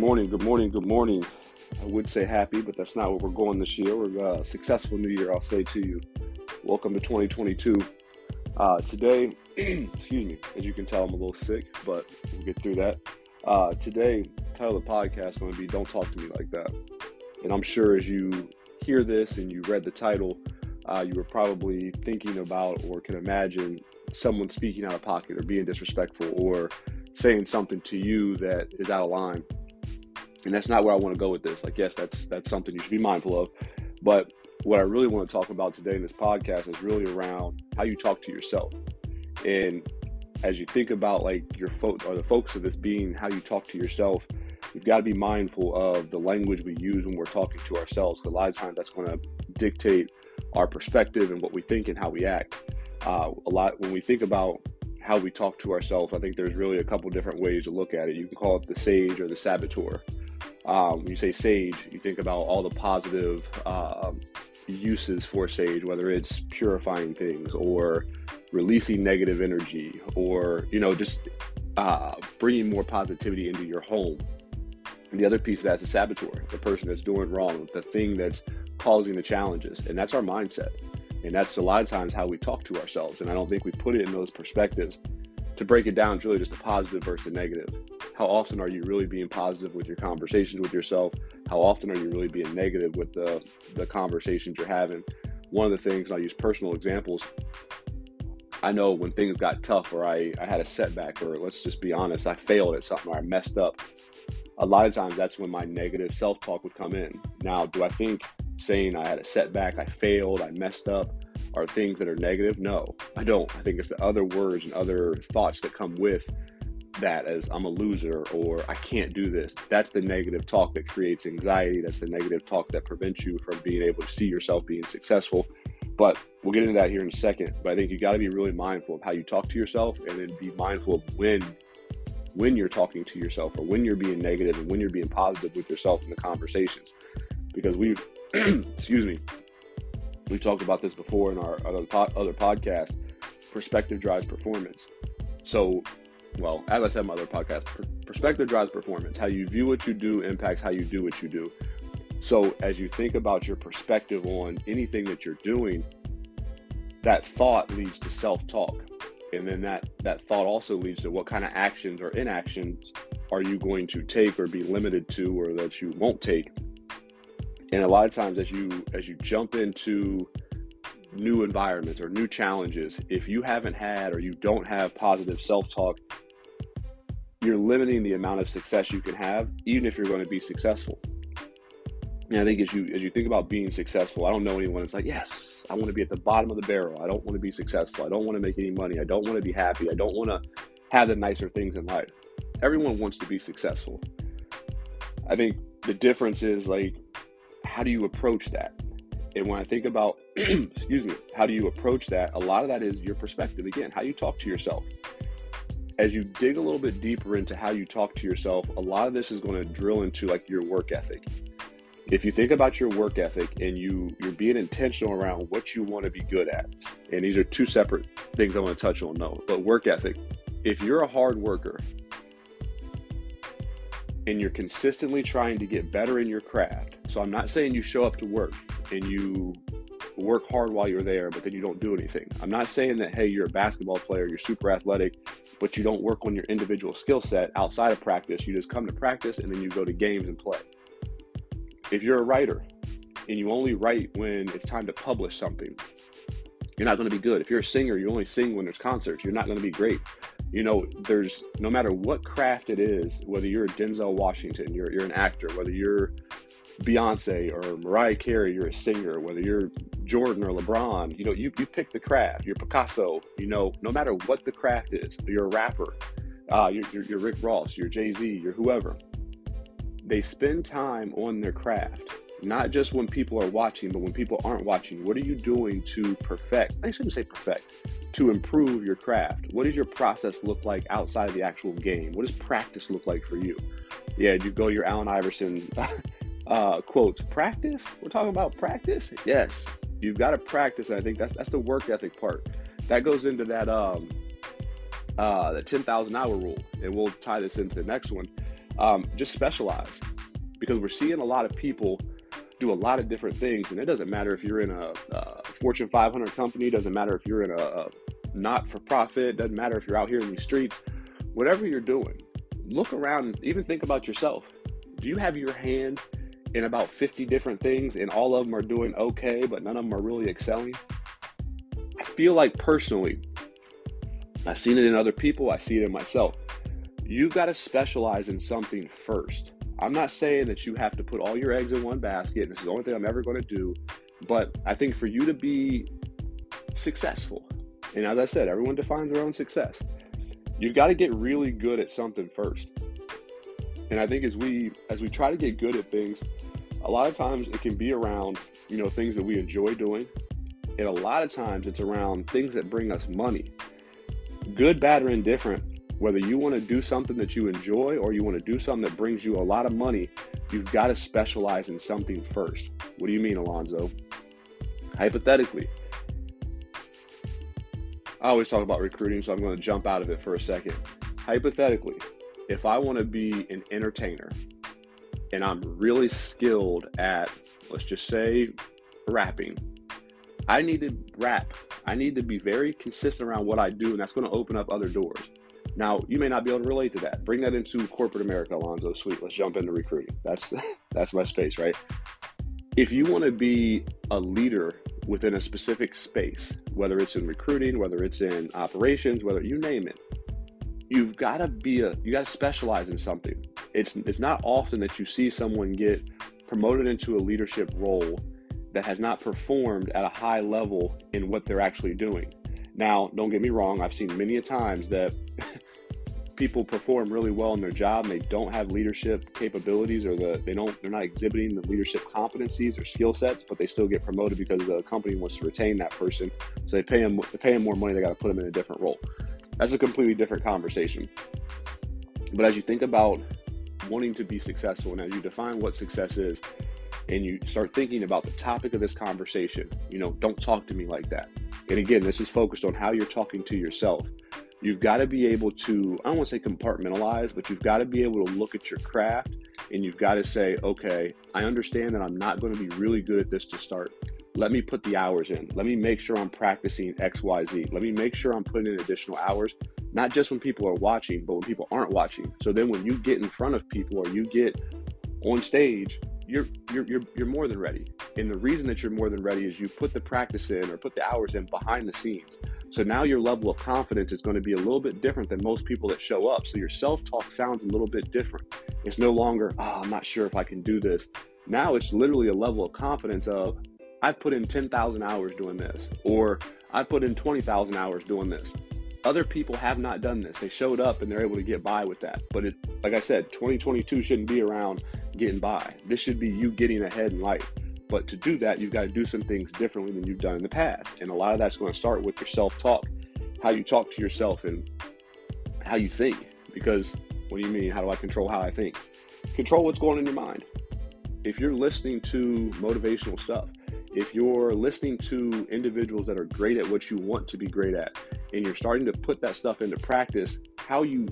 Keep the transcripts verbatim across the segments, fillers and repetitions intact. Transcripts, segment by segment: morning, good morning, good morning. I would say happy, but that's not what we're going this year. We're uh, successful new year, I'll say to you. Welcome to twenty twenty-two. Uh, today, excuse me, as you can tell, I'm a little sick, but we'll get through that. Uh, today, the title of the podcast is going to be Don't Talk to Me Like That. And I'm sure as you hear this and you read the title, uh, you were probably thinking about or can imagine someone speaking out of pocket or being disrespectful or saying something to you that is out of line. And that's not where I want to go with this. Like, yes, that's that's something you should be mindful of. But what I really want to talk about today in this podcast is really around how you talk to yourself. And as you think about like your fo- or the focus of this being how you talk to yourself, you've got to be mindful of the language we use when we're talking to ourselves. A lot of times that's going to dictate our perspective and what we think and how we act. Uh, a lot when we think about how we talk to ourselves, I think there's really a couple different ways to look at it. You can call it the sage or the saboteur. Um, when you say sage, you think about all the positive uh, uses for sage, whether it's purifying things or releasing negative energy or, you know, just uh, bringing more positivity into your home. And the other piece of that is the saboteur, the person that's doing wrong, the thing that's causing the challenges. And that's our mindset. And that's a lot of times how we talk to ourselves. And I don't think we put it in those perspectives. To break it down, it's really just the positive versus the negative. How often are you really being positive with your conversations with yourself? How often are you really being negative with the, the conversations you're having? One of the things, and I'll use personal examples, I know when things got tough or I, I had a setback or let's just be honest, I failed at something or I messed up. A lot of times that's when my negative self-talk would come in. Now, do I think saying I had a setback, I failed, I messed up, are things that are negative? No, I don't. I think it's the other words and other thoughts that come with that as I'm a loser or I can't do this. That's the negative talk that creates anxiety. That's the negative talk that prevents you from being able to see yourself being successful. But we'll get into that here in a second. But I think you got to be really mindful of how you talk to yourself and then be mindful of when when you're talking to yourself or when you're being negative and when you're being positive with yourself in the conversations. Because we've, excuse me, we talked about this before in our other, po- other podcast, perspective drives performance. So, well, as I said in my other podcast, per- perspective drives performance. How you view what you do impacts how you do what you do. So as you think about your perspective on anything that you're doing, that thought leads to self-talk. And then that, that thought also leads to what kind of actions or inactions are you going to take or be limited to or that you won't take. And a lot of times as you as you jump into new environments or new challenges, if you haven't had or you don't have positive self-talk, you're limiting the amount of success you can have, even if you're going to be successful. And I think as you as you think about being successful, I don't know anyone that's like, yes, I want to be at the bottom of the barrel. I don't want to be successful. I don't want to make any money. I don't want to be happy. I don't want to have the nicer things in life. Everyone wants to be successful. I think the difference is like, how do you approach that? And when I think about, excuse me, how do you approach that? A lot of that is your perspective. Again, how you talk to yourself. As you dig a little bit deeper into how you talk to yourself, a lot of this is going to drill into like your work ethic. If you think about your work ethic and you, you're being intentional around what you want to be good at, and these are two separate things I want to touch on, no, but work ethic. If you're a hard worker and you're consistently trying to get better in your craft, so I'm not saying you show up to work and you work hard while you're there, but then you don't do anything. I'm not saying that, hey, you're a basketball player, you're super athletic, but you don't work on your individual skill set outside of practice. You just come to practice and then you go to games and play. If you're a writer and you only write when it's time to publish something, you're not going to be good. If you're a singer, you only sing when there's concerts. You're not going to be great. You know, there's no matter what craft it is, whether you're Denzel Washington, you're you're an actor, whether you're Beyonce or Mariah Carey, you're a singer, whether you're Jordan or LeBron, you know, you, you pick the craft. You're Picasso, you know, no matter what the craft is, you're a rapper, uh, you're, you're, you're Rick Ross, you're Jay-Z, you're whoever. They spend time on their craft, not just when people are watching, but when people aren't watching. What are you doing to perfect? I shouldn't say perfect, to improve your craft. What does your process look like outside of the actual game? What does practice look like for you? Yeah, you go to your Allen Iverson uh, quotes. Practice? We're talking about practice? Yes, you've got to practice. And I think that's that's the work ethic part. That goes into that um, uh, the ten thousand hour rule. And we'll tie this into the next one. Um, just specialize, because we're seeing a lot of people do a lot of different things, and it doesn't matter if you're in a, a Fortune five hundred company, doesn't matter if you're in a, a not-for-profit, doesn't matter if you're out here in these streets, whatever you're doing, look around and even think about yourself. Do you have your hand in about fifty different things and all of them are doing okay, but none of them are really excelling? I feel like personally, I've seen it in other people, I see it in myself. You've got to specialize in something first. I'm not saying that you have to put all your eggs in one basket and this is the only thing I'm ever going to do, but I think for you to be successful, and as I said, everyone defines their own success, you've got to get really good at something first. And I think as we as we try to get good at things, a lot of times it can be around, you know, things that we enjoy doing. And a lot of times it's around things that bring us money. Good, bad, or indifferent, whether you want to do something that you enjoy or you want to do something that brings you a lot of money, you've got to specialize in something first. What do you mean, Alonzo? Hypothetically, I always talk about recruiting, so I'm going to jump out of it for a second. Hypothetically, if I want to be an entertainer and I'm really skilled at, let's just say, rapping, I need to rap. I need to be very consistent around what I do, and that's going to open up other doors. Now, you may not be able to relate to that. Bring that into corporate America, Alonzo. Sweet, let's jump into recruiting. That's that's my space, right? If you want to be a leader within a specific space, whether it's in recruiting, whether it's in operations, whether you name it, you've got to be a you got to specialize in something. It's it's not often that you see someone get promoted into a leadership role that has not performed at a high level in what they're actually doing. Now, don't get me wrong, I've seen many a times that people perform really well in their job and they don't have leadership capabilities, or the, they don't, they're not exhibiting the leadership competencies or skill sets, but they still get promoted because the company wants to retain that person. So they pay them, they pay them more money, they got to put them in a different role. That's a completely different conversation. But as you think about wanting to be successful and as you define what success is, and you start thinking about the topic of this conversation, you know, don't talk to me like that. And again, this is focused on how you're talking to yourself. You've got to be able to, I don't want to say compartmentalize, but you've got to be able to look at your craft and you've got to say, okay, I understand that I'm not going to be really good at this to start. Let me put the hours in. Let me make sure I'm practicing X, Y, Z. Let me make sure I'm putting in additional hours, not just when people are watching, but when people aren't watching. So then when you get in front of people or you get on stage, You're, you're you're you're more than ready. And the reason that you're more than ready is you put the practice in or put the hours in behind the scenes. So now your level of confidence is going to be a little bit different than most people that show up. So your self-talk sounds a little bit different. It's no longer, oh, I'm not sure if I can do this. Now it's literally a level of confidence of, I've put in ten thousand hours doing this, or I put in twenty thousand hours doing this. Other people have not done this. They showed up and they're able to get by with that. But it, like I said, twenty twenty-two shouldn't be around getting by. This should be you getting ahead in life. But to do that, you've got to do some things differently than you've done in the past. And a lot of that's going to start with your self-talk, how you talk to yourself and how you think. Because what do you mean, how do I control how I think? Control what's going on in your mind. If you're listening to motivational stuff, if you're listening to individuals that are great at what you want to be great at, and you're starting to put that stuff into practice, how you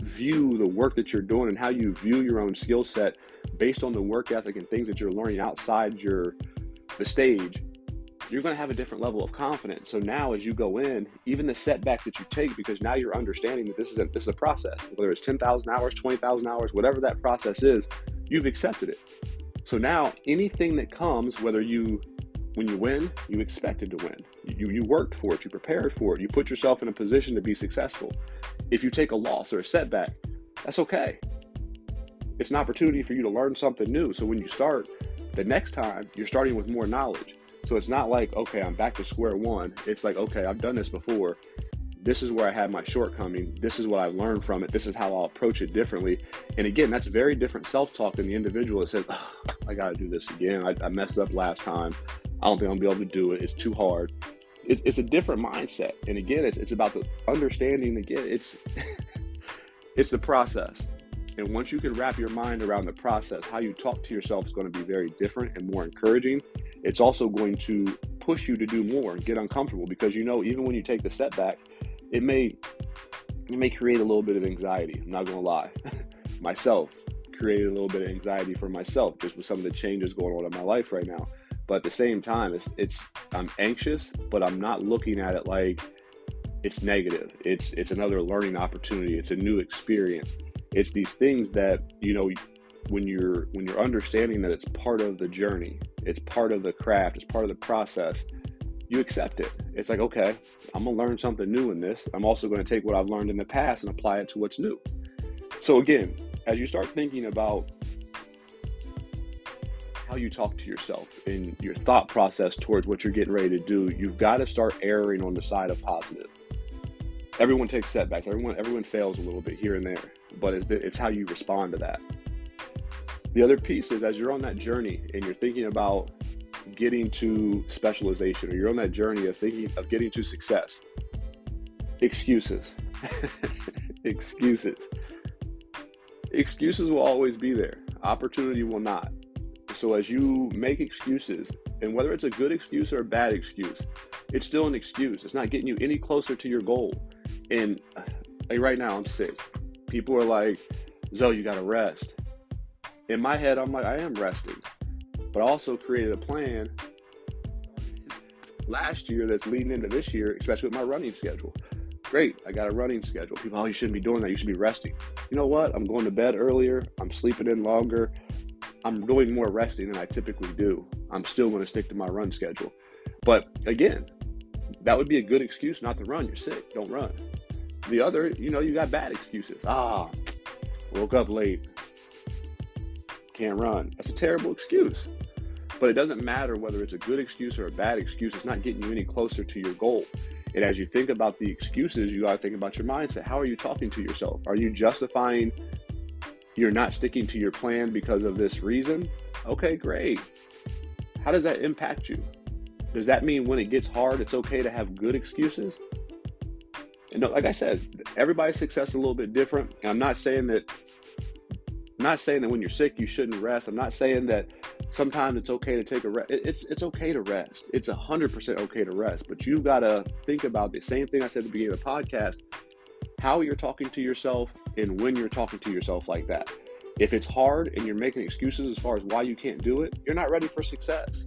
view the work that you're doing and how you view your own skill set based on the work ethic and things that you're learning outside your the stage, you're going to have a different level of confidence. So now as you go in, even the setbacks that you take, because now you're understanding that this is a, this is a process, whether it's ten thousand hours, twenty thousand hours, whatever that process is, you've accepted it. So now anything that comes, whether you When you win, you expected to win. You you worked for it. You prepared for it. You put yourself in a position to be successful. If you take a loss or a setback, that's okay. It's an opportunity for you to learn something new. So when you start the next time, you're starting with more knowledge. So it's not like, okay, I'm back to square one. It's like, okay, I've done this before. This is where I had my shortcoming. This is what I've learned from it. This is how I'll approach it differently. And again, that's very different self-talk than the individual that says, oh, I got to do this again. I, I messed up last time. I don't think I'm going to be able to do it. It's too hard. It, it's a different mindset. And again, it's it's about the understanding. Again, it's it's the process. And once you can wrap your mind around the process, how you talk to yourself is going to be very different and more encouraging. It's also going to push you to do more and get uncomfortable because, you know, even when you take the setback, it may, it may create a little bit of anxiety. I'm not going to lie. Myself, created a little bit of anxiety for myself just with some of the changes going on in my life right now. But at the same time, it's, it's I'm anxious, but I'm not looking at it like it's negative. It's it's another learning opportunity. It's a new experience. It's these things that, you know, when you're when you're understanding that it's part of the journey, it's part of the craft, it's part of the process, you accept it. It's like, okay, I'm gonna learn something new in this. I'm also gonna take what I've learned in the past and apply it to what's new. So again, as you start thinking about how you talk to yourself and your thought process towards what you're getting ready to do, you've got to start erring on the side of positive. Everyone takes setbacks. Everyone, everyone fails a little bit here and there, but it's, it's how you respond to that. The other piece is, as you're on that journey and you're thinking about getting to specialization, or you're on that journey of thinking of getting to success, excuses, excuses, excuses will always be there. Opportunity will not. So as you make excuses, and whether it's a good excuse or a bad excuse, it's still an excuse. It's not getting you any closer to your goal. And like right now, I'm sick. People are like, Zoe, you got to rest. In my head, I'm like, I am resting. But I also created a plan last year that's leading into this year, especially with my running schedule. Great, I got a running schedule. People, oh, you shouldn't be doing that. You should be resting. You know what? I'm going to bed earlier. I'm sleeping in longer. I'm doing more resting than I typically do. I'm still going to stick to my run schedule. But again, that would be a good excuse not to run. You're sick. Don't run. The other, you know, you got bad excuses. Ah, woke up late. Can't run. That's a terrible excuse. But it doesn't matter whether it's a good excuse or a bad excuse. It's not getting you any closer to your goal. And as you think about the excuses, you got to think about your mindset. How are you talking to yourself? Are you justifying you're not sticking to your plan because of this reason? Okay, great. How does that impact you? Does that mean when it gets hard, it's okay to have good excuses? And like I said, everybody's success is a little bit different. And I'm not saying that, I'm not saying that when you're sick, you shouldn't rest. I'm not saying that sometimes it's okay to take a rest. It's, it's okay to rest. It's one hundred percent okay to rest. But you've got to think about the same thing I said at the beginning of the podcast, how you're talking to yourself and when you're talking to yourself like that. If it's hard and you're making excuses as far as why you can't do it, you're not ready for success.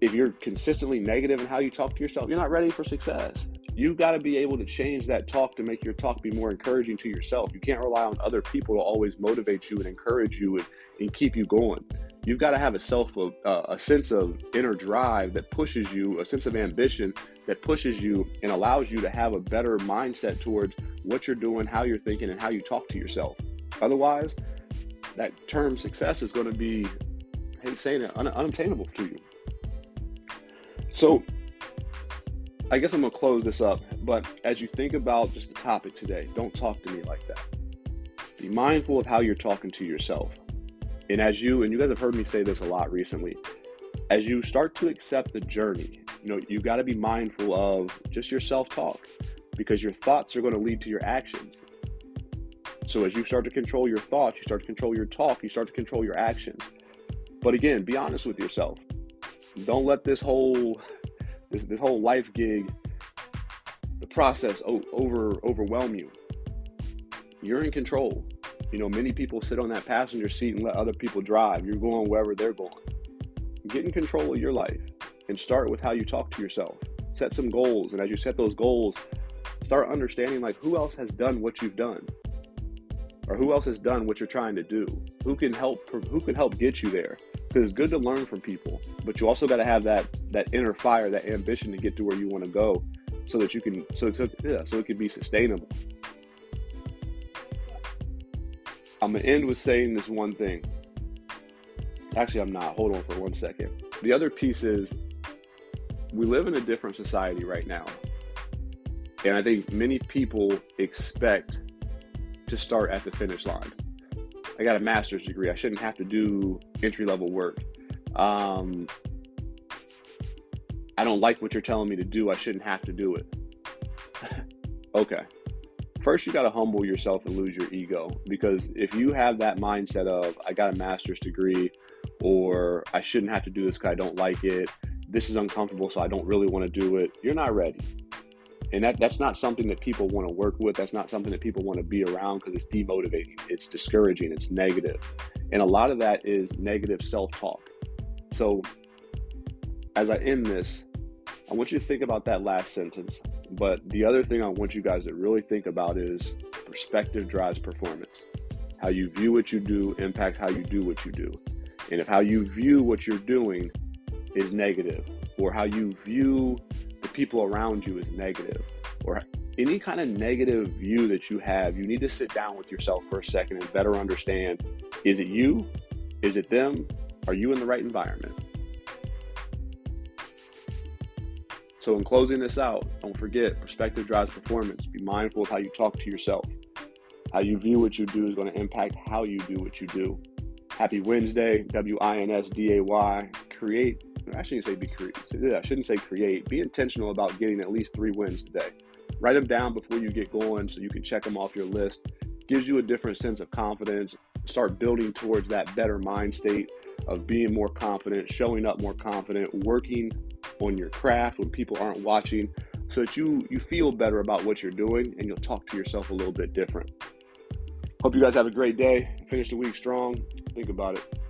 If you're consistently negative in how you talk to yourself, you're not ready for success. You've got to be able to change that talk to make your talk be more encouraging to yourself. You can't rely on other people to always motivate you and encourage you and, and keep you going. You've got to have a self, of, uh, a sense of inner drive that pushes you, a sense of ambition that pushes you and allows you to have a better mindset towards what you're doing, how you're thinking, and how you talk to yourself. Otherwise, that term success is going to be, I hate saying it, un- unobtainable to you. So I guess I'm going to close this up, but as you think about just the topic today, don't talk to me like that. Be mindful of how you're talking to yourself. And as you, and you guys have heard me say this a lot recently, as you start to accept the journey, you know, you've got to be mindful of just your self-talk, because your thoughts are going to lead to your actions. So as you start to control your thoughts, you start to control your talk, you start to control your actions. But again, be honest with yourself. Don't let this whole, this, this whole life gig, the process over, overwhelm you. You're in control. You know, many people sit on that passenger seat and let other people drive. You're going wherever they're going. Get in control of your life and start with how you talk to yourself. Set some goals. And as you set those goals, start understanding like who else has done what you've done, or who else has done what you're trying to do, who can help, who can help get you there. Because it's good to learn from people, but you also got to have that, that inner fire, that ambition to get to where you want to go so that you can, so, so, yeah, so it can be sustainable. I'm going to end with saying this one thing. Actually, I'm not. Hold on for one second. The other piece is we live in a different society right now. And I think many people expect to start at the finish line. I got a master's degree. I shouldn't have to do entry-level work. Um, I don't like what you're telling me to do. I shouldn't have to do it. Okay. First, you got to humble yourself and lose your ego, because if you have that mindset of, I got a master's degree, or I shouldn't have to do this because I don't like it, this is uncomfortable, so I don't really want to do it, you're not ready. And that, that's not something that people want to work with. That's not something that people want to be around, because it's demotivating, it's discouraging, it's negative. And a lot of that is negative self-talk. So as I end this, I want you to think about that last sentence. But the other thing I want you guys to really think about is perspective drives performance. How you view what you do impacts how you do what you do. And if how you view what you're doing is negative, or how you view the people around you is negative, or any kind of negative view that you have, you need to sit down with yourself for a second and better understand, is it you? Is it them? Are you in the right environment? So in closing this out, don't forget, perspective drives performance. Be mindful of how you talk to yourself. How you view what you do is going to impact how you do what you do. Happy Winsday, W I N S D A Y. Create, I shouldn't say be create. I shouldn't say create. Be intentional about getting at least three wins today. Write them down before you get going so you can check them off your list. Gives you a different sense of confidence. Start building towards that better mind state of being more confident, showing up more confident, working on your craft when people aren't watching, so that you, you feel better about what you're doing and you'll talk to yourself a little bit different. Hope you guys have a great day. Finish the week strong. Think about it.